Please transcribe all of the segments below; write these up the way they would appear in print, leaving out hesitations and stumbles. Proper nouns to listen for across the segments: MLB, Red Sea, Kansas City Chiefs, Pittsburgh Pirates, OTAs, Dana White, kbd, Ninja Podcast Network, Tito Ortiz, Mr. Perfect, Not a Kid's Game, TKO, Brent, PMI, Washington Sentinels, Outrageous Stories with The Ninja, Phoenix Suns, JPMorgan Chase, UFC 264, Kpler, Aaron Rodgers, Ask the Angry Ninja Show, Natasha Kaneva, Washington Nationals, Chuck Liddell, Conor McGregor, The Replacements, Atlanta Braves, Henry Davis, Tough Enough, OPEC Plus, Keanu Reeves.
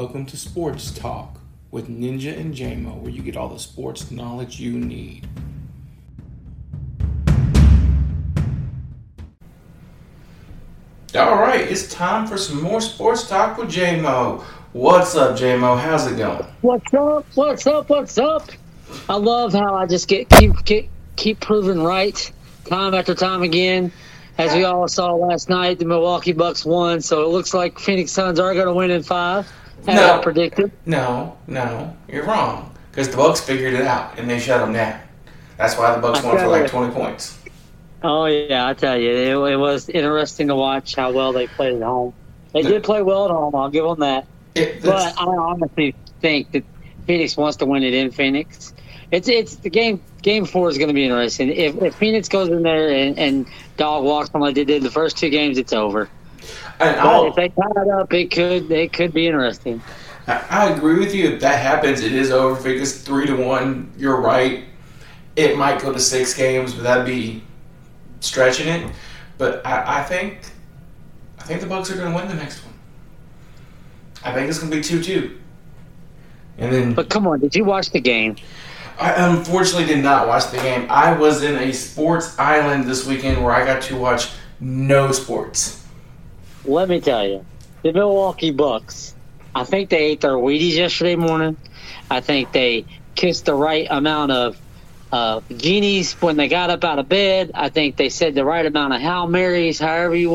Welcome to Sports Talk with Ninja and J Mo, where you get all the sports knowledge you need. All right, it's time for some more Sports Talk with J Mo. What's up, J Mo? How's it going? What's up? What's up? What's up? I love how I just keep proven right time after time again. As we all saw last night, the Milwaukee Bucks won, so it looks like Phoenix Suns are going to win in five, as I predicted. No, you're wrong, because the Bucks figured it out, and they shut them down. That's why the Bucks won for like 20 points. Oh, yeah, I tell you, it was interesting to watch how well they played at home. They did play well at home, I'll give them that. But I honestly think that Phoenix wants to win it in Phoenix. It's the game. Game 4 is going to be interesting. If Phoenix goes in there and dog walks them like they did the first two games, it's over. But if they tie it up, it could be interesting. I agree with you. If that happens, it is over. If it gets 3-1, you're right. It might go to 6 games, but that'd be stretching it. But I think the Bucks are going to win the next one. I think it's going to be 2-2. And then, but come on, did you watch the game? I unfortunately did not watch the game. I was in a sports island this weekend where I got to watch no sports. Let me tell you, the Milwaukee Bucks, I think they ate their Wheaties yesterday morning. I think they kissed the right amount of genies when they got up out of bed. I think they said the right amount of Hail Marys, however you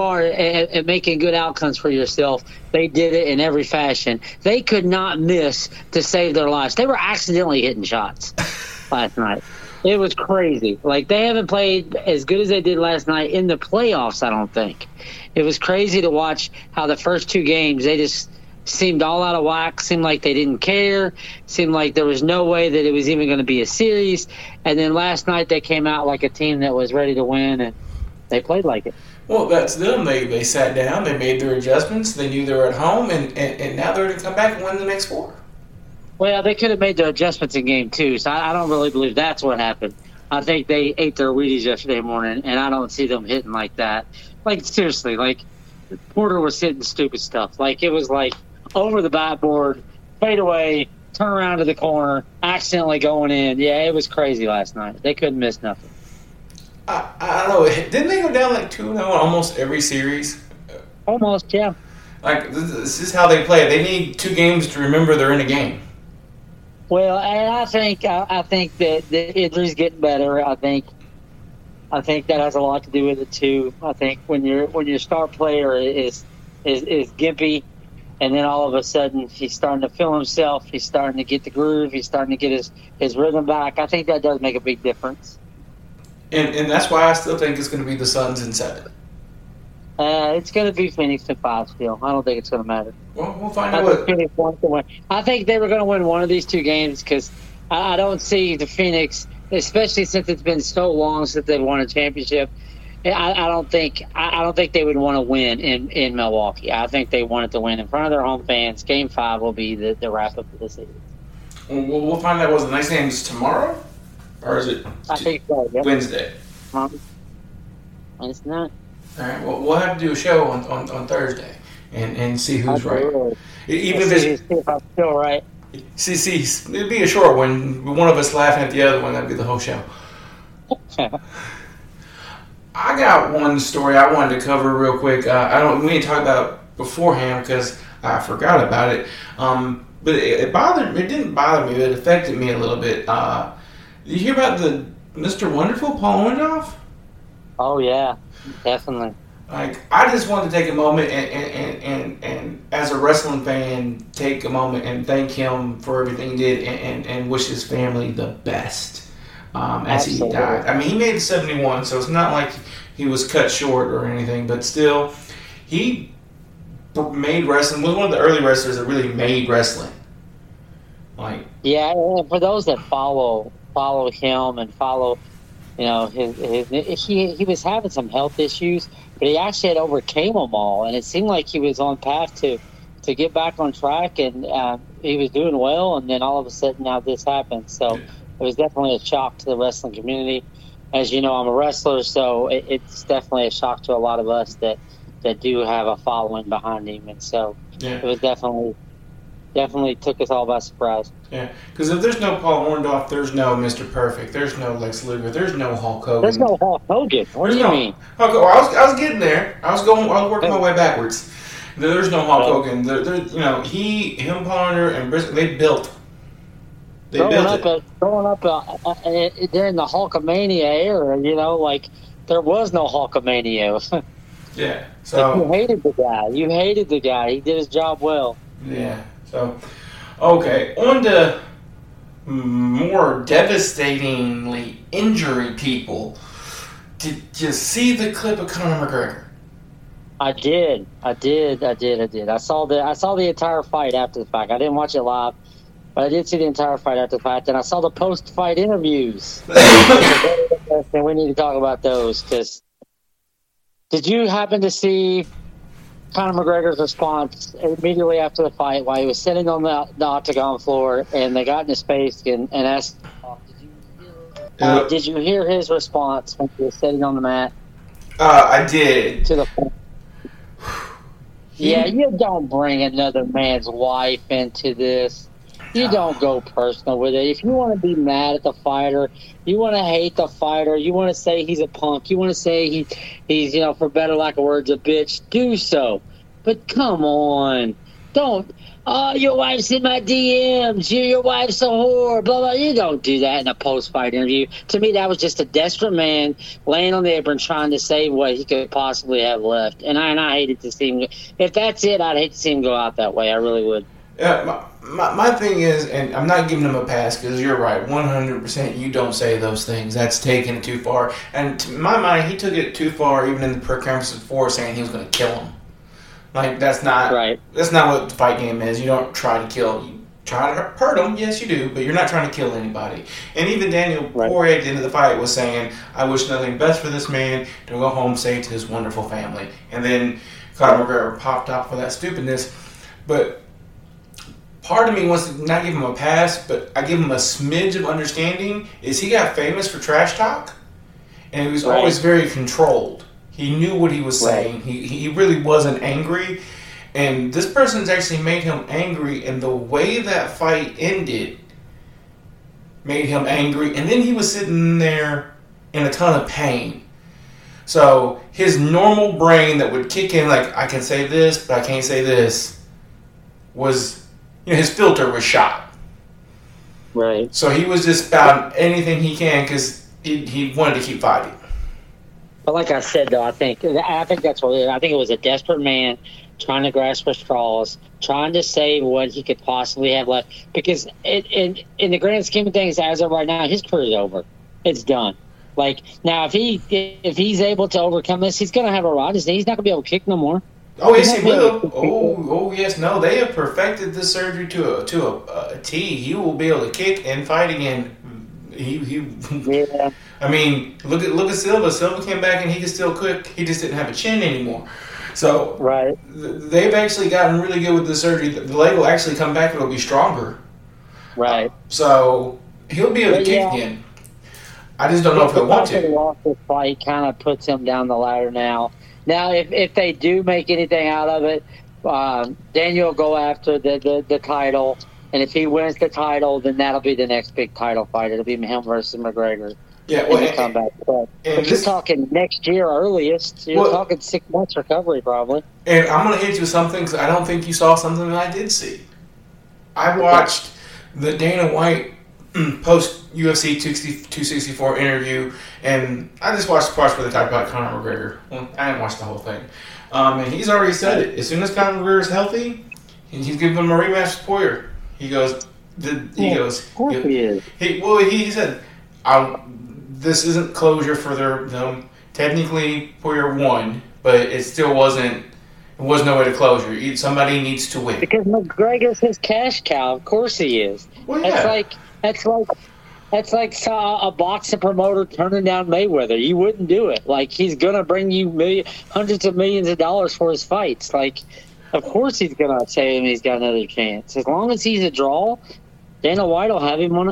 are at making good outcomes for yourself. They did it in every fashion. They could not miss to save their lives. They were accidentally hitting shots last night. It was crazy. Like, they haven't played as good as they did last night in the playoffs, I don't think. It was crazy to watch how the first two games, they just seemed all out of whack, seemed like they didn't care, seemed like there was no way that it was even going to be a series. And then last night they came out like a team that was ready to win, and they played like it. Well, that's them. They sat down. They made their adjustments. They knew they were at home, and now they're to come back and win the next 4. Well, they could have made their adjustments in game 2, so I don't really believe that's what happened. I think they ate their Wheaties yesterday morning, and I don't see them hitting like that. Like, seriously, like, Porter was hitting stupid stuff. Like, it was like over the backboard, fade away, turn around to the corner, accidentally going in. Yeah, it was crazy last night. They couldn't miss nothing. I don't know. Didn't they go down like 2-0 in almost every series? Almost, yeah. Like, this is how they play. They need 2 games to remember they're in a game. Well, and I think that the injuries getting better. I think that has a lot to do with it too. I think when your star player is gimpy, and then all of a sudden he's starting to feel himself. He's starting to get the groove. He's starting to get his rhythm back. I think that does make a big difference. And that's why I still think it's going to be the Suns in 7. It's going to be Phoenix in 5 still. I don't think it's going to matter. Well, we'll find out. I think they were going to win one of these 2 games, because I don't see the Phoenix, especially since it's been so long since they've won a championship. I don't think they would want to win in Milwaukee. I think they wanted to win in front of their home fans. Game 5 will be the wrap up of the series. We'll find out. Was the next game tomorrow? Or is it Wednesday? It's not. All right. Well, we'll have to do a show on Thursday and see who's right. If I'm still right. See, it'd be a short one. One of us laughing at the other one. That'd be the whole show. I got one story I wanted to cover real quick. We didn't talk about it beforehand because I forgot about it. But it didn't bother me. But it affected me a little bit. Did you hear about the Mr. Wonderful, Paul Orndorff? Oh, yeah, definitely. Like, I just wanted to take a moment and as a wrestling fan, take a moment and thank him for everything he did and wish his family the best as he died. I mean, he made 71, so it's not like he was cut short or anything, but still, he made wrestling, was one of the early wrestlers that really made wrestling. Like, yeah, for those that follow him and follow, you know, his he was having some health issues, but he actually had overcame them all, and it seemed like he was on path to get back on track, and he was doing well, and then all of a sudden now this happened. So it was definitely a shock to the wrestling community. As you know, I'm a wrestler, so it's definitely a shock to a lot of us that do have a following behind him, and so Yeah. It was definitely took us all by surprise. Yeah, because if there's no Paul Orndorff, there's no Mr. Perfect, there's no Lex Luger, there's no Hulk Hogan. There's no Hulk Hogan. What do you mean? I was getting there. I was working my way backwards. There's no Hulk Hogan. Him, Paul Orndorff, and Briscoe, they built. Growing up during the Hulkamania era, there was no Hulkamania. Yeah. So you hated the guy. He did his job well. Yeah. So, okay, on to more devastatingly injury people. Did you see the clip of Conor McGregor? I did. I saw the entire fight after the fact. I didn't watch it live, but I did see the entire fight after the fact, and I saw the post-fight interviews. And we need to talk about those, because did you happen to see Conor McGregor's response immediately after the fight while he was sitting on the octagon floor and they got in his face and asked, did you hear his response when he was sitting on the mat? I did. To the point. Yeah, you don't bring another man's wife into this. You don't go personal with it. If you want to be mad at the fighter, you want to hate the fighter, you want to say he's a punk, you want to say he's for better lack of words, a bitch, do so. But come on. Don't, your wife's in my DMs, your wife's a whore, blah, blah. You don't do that in a post-fight interview. To me, that was just a desperate man laying on the apron trying to save what he could possibly have left. And I hated to see him. If that's it, I'd hate to see him go out that way. I really would. Yeah, my thing is, and I'm not giving him a pass because you're right, 100% you don't say those things. That's taken too far. And to my mind, he took it too far even in the press conference before saying he was going to kill him. Like, that's not right. That's not what the fight game is. You don't try to kill. You try to hurt him. Yes, you do, but you're not trying to kill anybody. And even Daniel Poirier at the end of the fight was saying, I wish nothing best for this man to go home safe to his wonderful family. And then Conor McGregor popped off for that stupidness. But part of me wants to not give him a pass, but I give him a smidge of understanding, is he got famous for trash talk, and he was always very controlled. He knew what he was saying. He really wasn't angry, and this person's actually made him angry, and the way that fight ended made him angry, and then he was sitting there in a ton of pain. So his normal brain that would kick in, like, I can say this, but I can't say this, was... his filter was shot. Right. So he was just about anything he can because he wanted to keep fighting. But like I said, though, I think that's what it is. I think it was a desperate man trying to grasp for straws, trying to save what he could possibly have left. Because in the grand scheme of things, as of right now, his career is over. It's done. Like, now, if he's able to overcome this, he's going to have a Rodgers. He's not going to be able to kick no more. Oh yes, he will. Oh yes, no. They have perfected this surgery to a T. He will be able to kick and fight again. Yeah. I mean, look at Silva. Silva came back and he could still kick. He just didn't have a chin anymore. So they've actually gotten really good with the surgery. The leg will actually come back. It'll be stronger. Right. So he'll be able to kick again. I just don't know if he'll want to. The loss of fight kind of puts him down the ladder now. Now, if they do make anything out of it, Daniel will go after the title. And if he wins the title, then that'll be the next big title fight. It'll be him versus McGregor. Yeah, well, but you're talking next year earliest. You're talking 6 months recovery probably. And I'm going to hit you with something because I don't think you saw something that I did see. I watched the Dana White post UFC 264 interview, and I just watched the parts where they talked about Conor McGregor. Well, I didn't watch the whole thing. And he's already said it. As soon as Conor McGregor is healthy, he's giving him a rematch with Poirier. He goes, of course he is. He said, this isn't closure for them. Technically, Poirier won, but it still wasn't. There was no way to close you. Somebody needs to win. Because McGregor's his cash cow. Of course he is. Well, yeah. That's like a boxing promoter turning down Mayweather. You wouldn't do it. Like, he's going to bring you hundreds of millions of dollars for his fights. Like, of course he's going to say him he's got another chance. As long as he's a draw, Dana White will have him on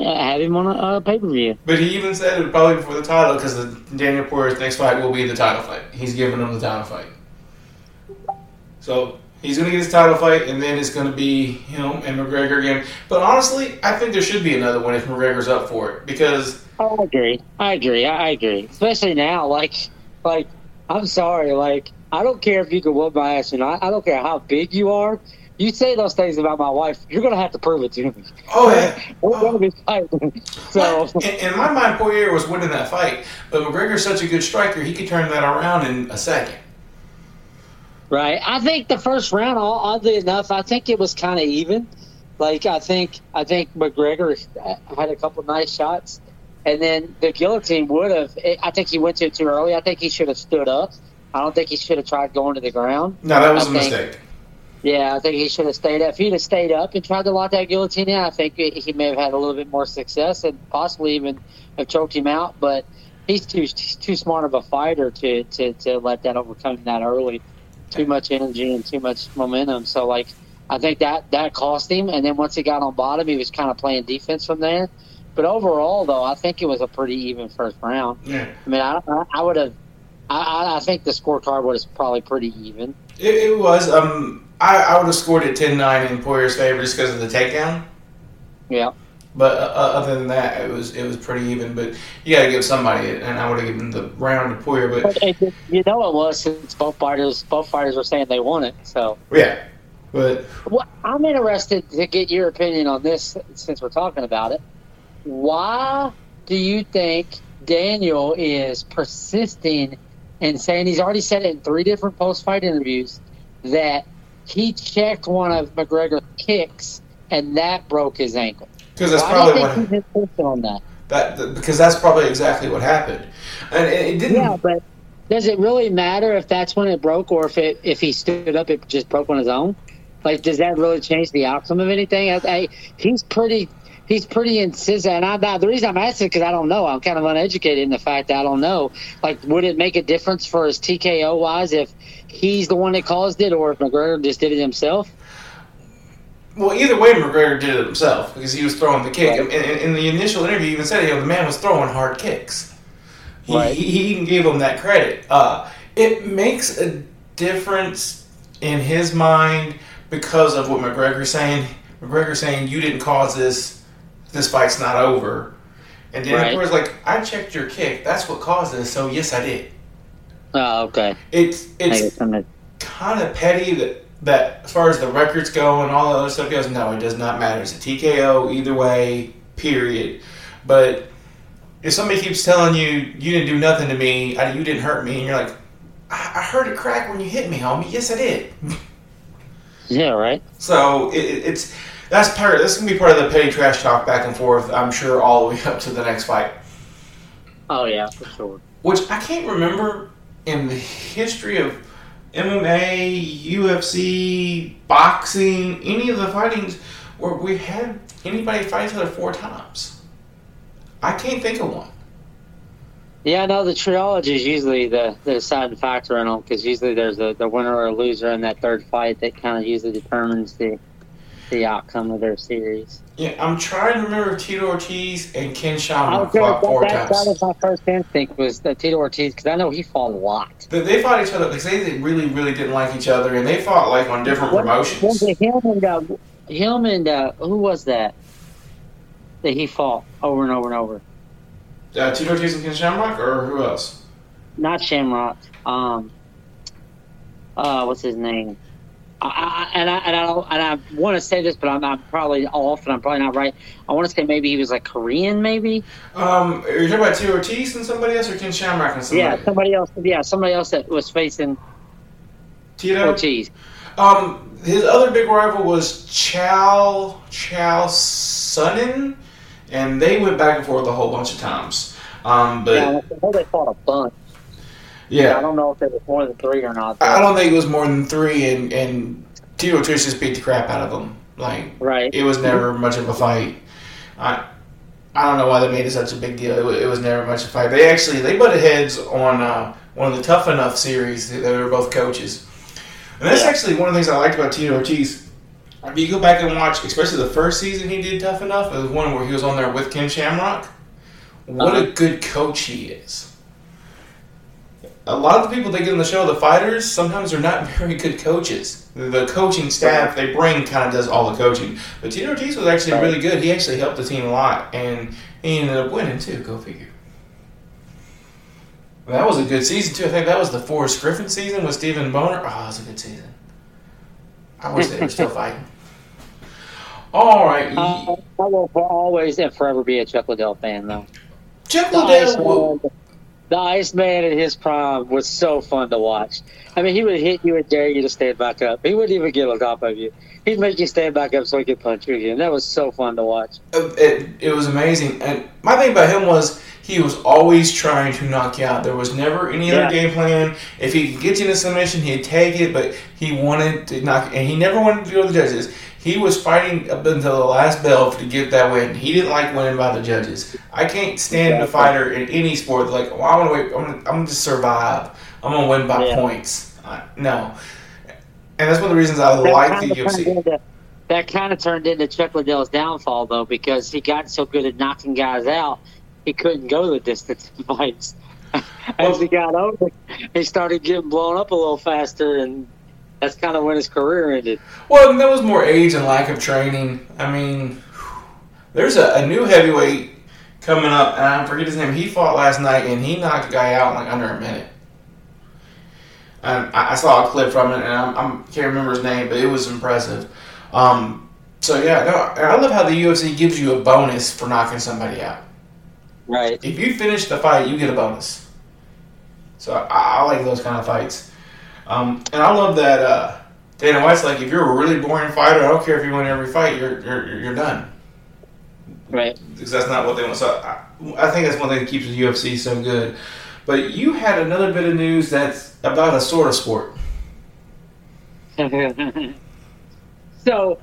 a pay-per-view. But he even said it probably before the title, because Daniel Poirier's next fight will be the title fight. He's giving him the title fight. So He's going to get his title fight, and then it's going to be him and McGregor again. But honestly, I think there should be another one if McGregor's up for it, because... I agree. Especially now, like I'm sorry, I don't care if you can whoop my ass or not. I don't care how big you are. You say those things about my wife, you're going to have to prove it to me. Oh, yeah. We're going to be fighting. So, in my mind, Poirier was winning that fight, but McGregor's such a good striker, he could turn that around in a second. Right. I think the first round, oddly enough, I think it was kind of even. I think McGregor had a couple nice shots, and then the guillotine would have. I think he went to it too early. I think he should have stood up. I don't think he should have tried going to the ground. No, that was a mistake. Yeah, I think he should have stayed up. If he'd have stayed up and tried to lock that guillotine in, I think he may have had a little bit more success and possibly even have choked him out. But he's too smart of a fighter to let that overcome him that early. Too much energy and too much momentum. So, I think that cost him. And then once he got on bottom, he was kind of playing defense from there. But overall, though, I think it was a pretty even first round. Yeah. I mean, I would have – I think the scorecard was probably pretty even. It was. I would have scored it 10-9 in Poirier's favor just because of the takedown. Yeah. But other than that, it was pretty even. But you got to give somebody it, and I would have given the round to Poirier. But you know it was, since both fighters were saying they won it. So yeah, but I'm interested to get your opinion on this since we're talking about it. Why do you think Daniel is persisting and saying he's already said it in 3 different post-fight interviews that he checked one of McGregor's kicks and that broke his ankle? Because that's probably exactly what happened, and it didn't. Yeah, but does it really matter if that's when it broke, or if he stood up, it just broke on his own? Does that really change the outcome of anything? He's pretty incisive, and the reason I'm asking is because I don't know. I'm kind of uneducated in the fact that I don't know. Would it make a difference for his TKO wise if he's the one that caused it, or if McGregor just did it himself? Well, either way, McGregor did it himself because he was throwing the kick. Right. In the initial interview, he even said, the man was throwing hard kicks. Right. He even gave him that credit. It makes a difference in his mind because of what McGregor's saying. McGregor's saying, you didn't cause this. This fight's not over. And then McGregor's I checked your kick. That's what caused this, so yes, I did. Oh, okay. It's kind of petty that as far as the records go and all the other stuff goes, no, it does not matter. It's a TKO either way, period. But if somebody keeps telling you, you didn't do nothing to me, you didn't hurt me, and you're like, I heard it crack when you hit me, homie. Yes, I did. Yeah, right. So that's going to be part of the petty trash talk back and forth, I'm sure, all the way up to the next fight. Oh, yeah, for sure. Which I can't remember in the history of MMA, UFC, boxing, any of the fightings where we had anybody fight each other 4 times. I can't think of one. Yeah, no, the trilogy is usually the deciding factor in them, because usually there's the winner or loser in that third fight that kind of usually determines the outcome of their series. Yeah, I'm trying to remember Tito Ortiz and Ken Shamrock fought 4 times. That was my first instinct, was that Tito Ortiz, because I know he fought a lot. They fought each other because they really, really didn't like each other, and they fought on different promotions. Him and who was that he fought over and over and over? Tito Ortiz and Ken Shamrock, or who else? Not Shamrock. What's his name? I want to say this, but I'm probably off, and I'm probably not right. I want to say maybe he was Korean, maybe. Are you talking about Tito Ortiz and somebody else, or Ken Shamrock and somebody? Yeah, somebody else. Yeah, somebody else that was facing Tito Ortiz. His other big rival was Chael Sonnen, and they went back and forth a whole bunch of times. They fought a bunch. Yeah, I don't know if it was more than 3 or not. I don't think it was more than 3, and Tito Ortiz just beat the crap out of them. Right. It was never much of a fight. I don't know why they made it such a big deal. It was never much of a fight. They butted heads on one of the Tough Enough series. They were both coaches. And that's actually one of the things I liked about Tito Ortiz. If you go back and watch, especially the first season he did Tough Enough, it was one where he was on there with Ken Shamrock. What a good coach he is. a lot of the people that get on the show, the fighters, sometimes they're not very good coaches. The coaching staff they bring kind of does all the coaching. But Tito Ortiz was actually really good. He actually helped the team a lot, and he ended up winning, too. Go figure. Well, that was a good season, too. I think that was the Forrest Griffin season with Stephan Bonnar. Oh, that was a good season. I wish they were still fighting. All right. I will always and forever be a Chuck Liddell fan, though. Chuck Liddell. The Iceman in his prime was so fun to watch. I mean, he would hit you and dare you to stand back up. He wouldn't even get on top of you. He'd make you stand back up so he could punch you again. That was so fun to watch. It was amazing. And my thing about him was he was always trying to knock you out. There was never any other game plan. If he could get you in a submission, he'd take it, but he wanted to knock you. And he never wanted to go to the judges. He was fighting up until the last bell to get that win. He didn't like winning by the judges. I can't stand a fighter in any sport like, well, I want to wait. I'm going to survive. I'm going to win by points. No. And that's one of the reasons I like the UFC. That kind of turned into Chuck Liddell's downfall, though, because he got so good at knocking guys out, he couldn't go the distance in fights. As he got older, he started getting blown up a little faster, and that's kind of when his career ended. Well, that was more age and lack of training. I mean, there's a new heavyweight coming up, and I forget his name. He fought last night, and he knocked a guy out in like under a minute. I saw a clip from it, and I can't remember his name, but it was impressive. I love how the UFC gives you a bonus for knocking somebody out. Right. If you finish the fight, you get a bonus. So I like those kind of fights. And I love that Dana White's like, if you're a really boring fighter, I don't care if you win every fight, you're done. Right. Because that's not what they want. So I think that's one thing that keeps the UFC so good. But you had another bit of news that's about a sort of sport. So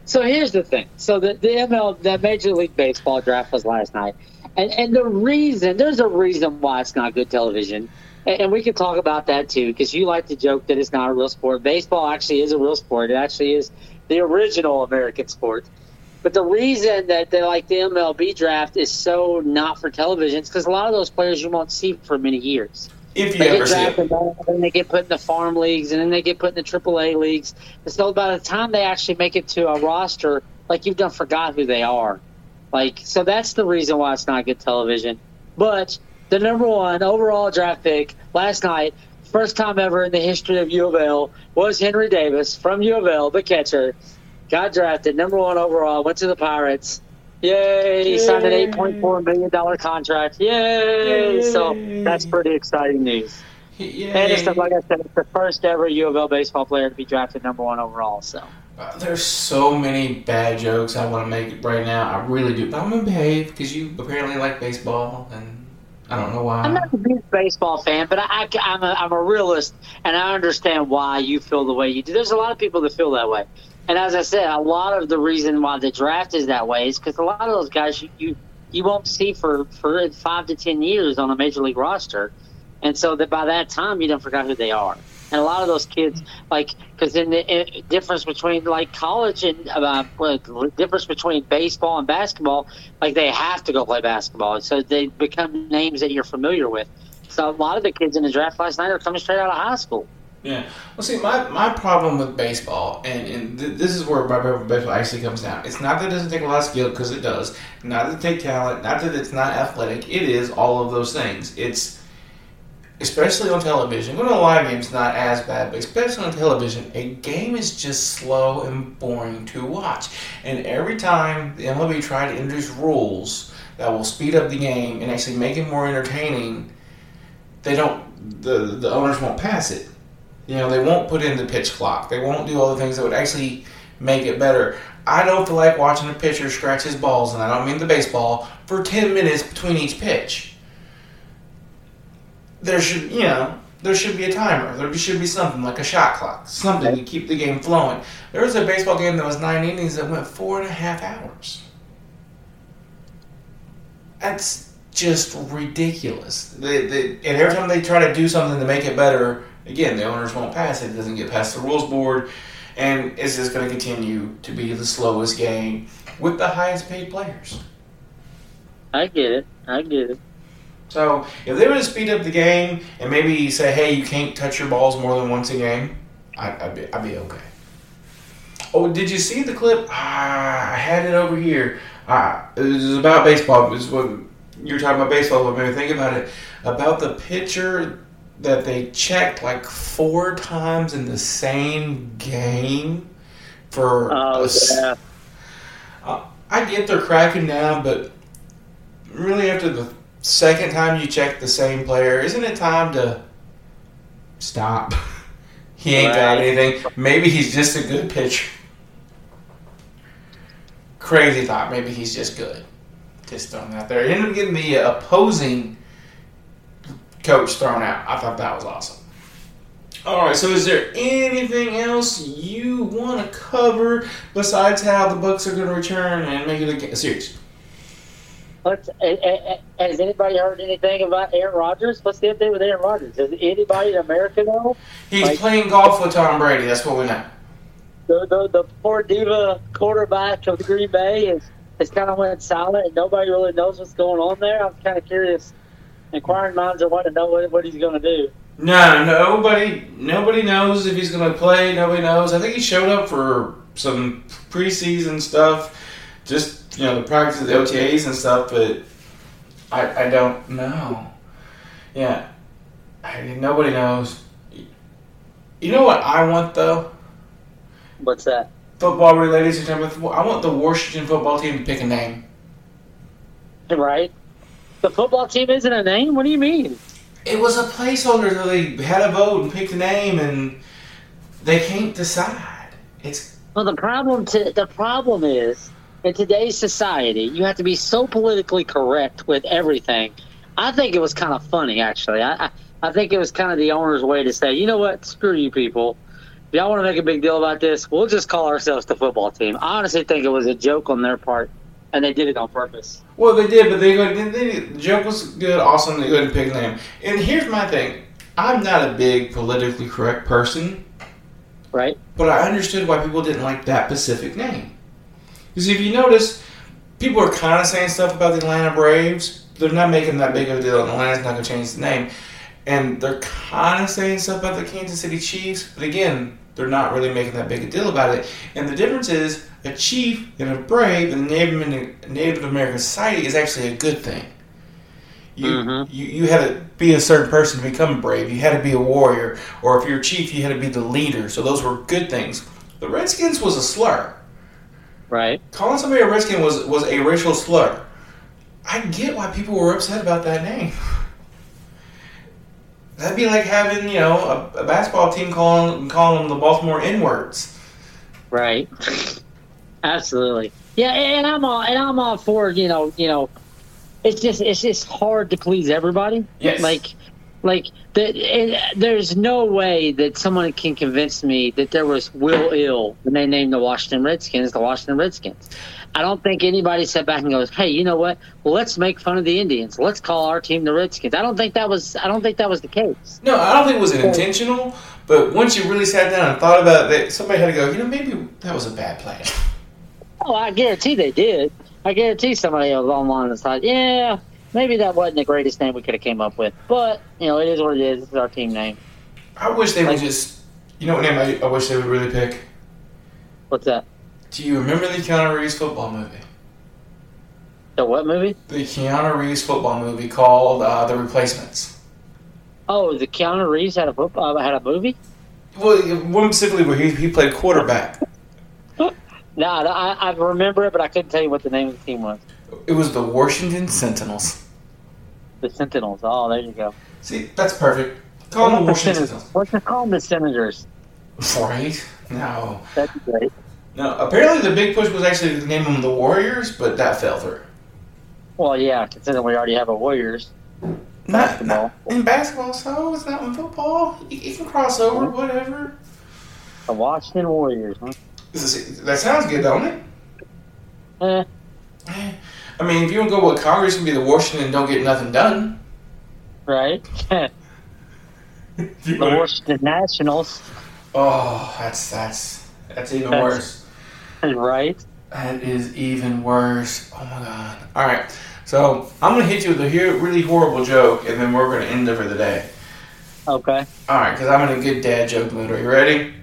here's the thing. So the Major League Baseball draft was last night. And there's a reason why it's not good television. And we can talk about that, too, because you like to joke that it's not a real sport. Baseball actually is a real sport. It actually is the original American sport. But the reason that they like the MLB draft is so not for television is because a lot of those players you won't see for many years. If you ever see them. Then they get put in the farm leagues, and then they get put in the AAA leagues. And so by the time they actually make it to a roster, like, you've done forgot who they are. Like, so that's the reason why it's not good television. But the number one overall draft pick last night, first time ever in the history of UofL, was Henry Davis from UofL, the catcher. Got drafted, number one overall, went to the Pirates. Yay! He signed an $8.4 million contract. Yay! So that's pretty exciting news. Yay. And it's, like I said, it's the first ever UofL baseball player to be drafted number one overall. So there's so many bad jokes I want to make right now. I really do. But I'm going to behave because you apparently like baseball and I don't know why. I'm not a big baseball fan, but I'm a realist, and I understand why you feel the way you do. There's a lot of people that feel that way. And as I said, a lot of the reason why the draft is that way is because a lot of those guys you won't see for 5 to 10 years on a major league roster. And so that by that time, you don't forget who they are. And a lot of those kids, like, because then the difference between, like, college and the difference between baseball and basketball, like, they have to go play basketball. So they become names that you're familiar with. So a lot of the kids in the draft last night are coming straight out of high school. Yeah. Well, see, my problem with baseball, and this is where my problem with baseball actually comes down. It's not that it doesn't take a lot of skill, because it does. Not that it takes talent. Not that it's not athletic. It is all of those things. It's, especially on television. Going to a live game is not as bad, but especially on television, a game is just slow and boring to watch. And every time the MLB tried to introduce rules that will speed up the game and actually make it more entertaining, they don't. The owners won't pass it. You know, they won't put in the pitch clock. They won't do all the things that would actually make it better. I don't feel like watching a pitcher scratch his balls, and I don't mean the baseball, for 10 minutes between each pitch. There should be a timer. There should be something like a shot clock, something to keep the game flowing. There was a baseball game that was 9 innings that went 4.5 hours. That's just ridiculous. And every time they try to do something to make it better, again, the owners won't pass it. It doesn't get past the rules board, and it's just going to continue to be the slowest game with the highest paid players. I get it. So if they were to speed up the game and maybe say, hey, you can't touch your balls more than once a game, I'd be okay. Oh, did you see the clip? I had it over here. It was about baseball. It was when you were talking about baseball, what made me think about it. About the pitcher that they checked like 4 times in the same game for I get they're cracking down, but really after the second time you check the same player, isn't it time to stop? He ain't got anything. Maybe he's just a good pitcher. Crazy thought. Maybe he's just good. Just thrown out there. He ended up getting the opposing coach thrown out. I thought that was awesome. All right, so is there anything else you want to cover besides how the Bucks are going to return and make it a series? Has anybody heard anything about Aaron Rodgers? What's the update with Aaron Rodgers? Does anybody in America know? He's playing golf with Tom Brady. That's what we know. The poor diva quarterback of the Green Bay has kind of went silent, and nobody really knows what's going on there. I'm kind of curious. Inquiring minds are wanting to know what he's going to do. Nobody knows if he's going to play. Nobody knows. I think he showed up for some preseason stuff. Just, you know, the practice of the OTAs and stuff, but I don't know. Yeah. Nobody knows. You know what I want, though? What's that? Football-related September. I want the Washington football team to pick a name. Right. The football team isn't a name? What do you mean? It was a placeholder. They had a vote and picked a name, and they can't decide. Well, the problem is... in today's society, you have to be so politically correct with everything. I think it was kind of funny, actually. I think it was kind of the owner's way to say, you know what, screw you people. If y'all want to make a big deal about this, we'll just call ourselves the football team. I honestly think it was a joke on their part, and they did it on purpose. Well, they did, but the joke was good, awesome, they go ahead and pick a name. And here's my thing. I'm not a big politically correct person. Right. But I understood why people didn't like that specific name. Because if you notice, people are kind of saying stuff about the Atlanta Braves. They're not making that big of a deal. Atlanta's not going to change the name. And they're kind of saying stuff about the Kansas City Chiefs. But again, they're not really making that big a deal about it. And the difference is a chief and a brave in Native American society is actually a good thing. You had to be a certain person to become brave. You had to be a warrior. Or if you're a chief, you had to be the leader. So those were good things. The Redskins was a slur. Right. Calling somebody a Redskin was a racial slur. I get why people were upset about that name. That'd be like having, you know, a basketball team calling them the Baltimore N-words. Right. Absolutely. Yeah, and I'm all for, you know, it's just hard to please everybody. Yes. Like that. There's no way that someone can convince me that there was Will Ill when they named the Washington Redskins the Washington Redskins. I don't think anybody sat back and goes, "Hey, you know what? Well, let's make fun of the Indians. Let's call our team the Redskins." I don't think that was the case. No, I don't think it was intentional. But once you really sat down and thought about it, somebody had to go, "You know, maybe that was a bad plan." Oh, I guarantee they did. I guarantee somebody was online and thought, "Yeah, maybe that wasn't the greatest name we could have came up with, but, you know, it is what it is. It's our team name." I wish they would just... You know what name I wish they would really pick? What's that? Do you remember the Keanu Reeves football movie? The what movie? The Keanu Reeves football movie called The Replacements. Oh, the Keanu Reeves had a movie? Well, one specifically where he played quarterback. I remember it, but I couldn't tell you what the name of the team was. It was the Washington Sentinels. The Sentinels. Oh, there you go. See, that's perfect. Call them the Washington Sentinels. Let's just call them the Senators. Right? No. That's great. No, apparently the big push was actually to name them the Warriors, but that fell through. Well, yeah, considering we already have a Warriors. Not in basketball, so it's not in football. You can cross over, whatever. The Washington Warriors, huh? That sounds good, don't it? I mean, if you don't go with Congress and be the Washington, don't get nothing done. Right. The Washington Nationals. Oh, that's even worse. Right. That is even worse. Oh my God. All right. So I'm going to hit you with a really horrible joke, and then we're going to end it for the day. Okay. All right, because I'm in a good dad joke mood. Are you ready?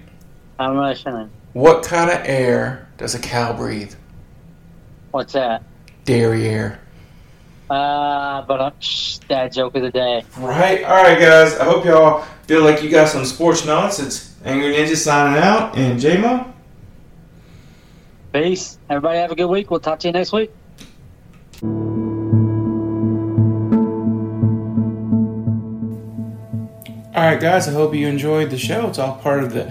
I'm listening. What kind of air does a cow breathe? What's that? Dairy air. But I'm dad joke of the day. Right. All right, guys. I hope y'all feel like you got some sports knowledge. It's Angry Ninja signing out, and J-Mo. Peace. Everybody have a good week. We'll talk to you next week. All right, guys. I hope you enjoyed the show. It's all part of the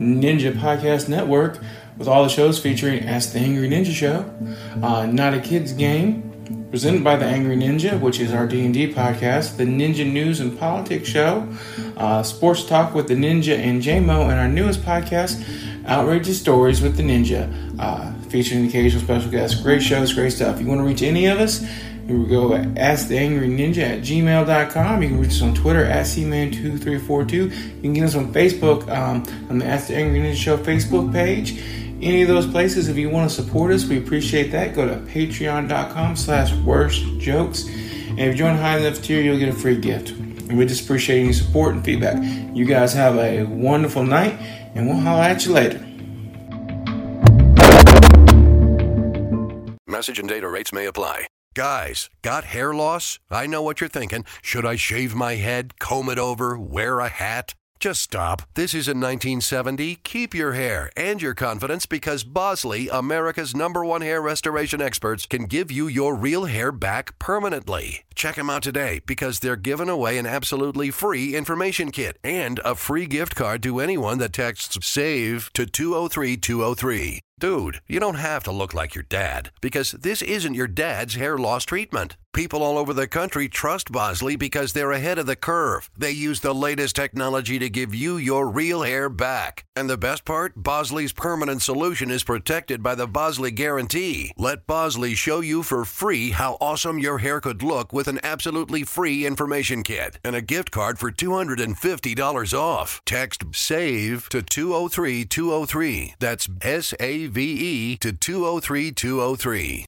Ninja Podcast Network, with all the shows featuring Ask the Angry Ninja Show, Not a Kid's Game, presented by The Angry Ninja, which is our D&D podcast, the Ninja News and Politics Show, Sports Talk with The Ninja and J Mo, and our newest podcast, Outrageous Stories with The Ninja, featuring occasional special guests. Great shows, great stuff. If you want to reach any of us, you can go at AskTheAngryNinja@gmail.com. You can reach us on Twitter @Cman2342. You can get us on Facebook, on the Ask the Angry Ninja Show Facebook page. Any of those places, if you want to support us, we appreciate that. Go to patreon.com/worstjokes. And if you join high enough tier, you'll get a free gift. And we just appreciate any support and feedback. You guys have a wonderful night, and we'll holler at you later. Message and data rates may apply. Guys, got hair loss? I know what you're thinking. Should I shave my head, comb it over, wear a hat? Just stop. This isn't 1970. Keep your hair and your confidence, because Bosley, America's #1 hair restoration experts, can give you your real hair back permanently. Check them out today, because they're giving away an absolutely free information kit and a free gift card to anyone that texts SAVE to 203203. Dude, you don't have to look like your dad, because this isn't your dad's hair loss treatment. People all over the country trust Bosley because they're ahead of the curve. They use the latest technology to give you your real hair back. And the best part? Bosley's permanent solution is protected by the Bosley Guarantee. Let Bosley show you for free how awesome your hair could look with an absolutely free information kit and a gift card for $250 off. Text SAVE to 203203. That's SAVE to 203203.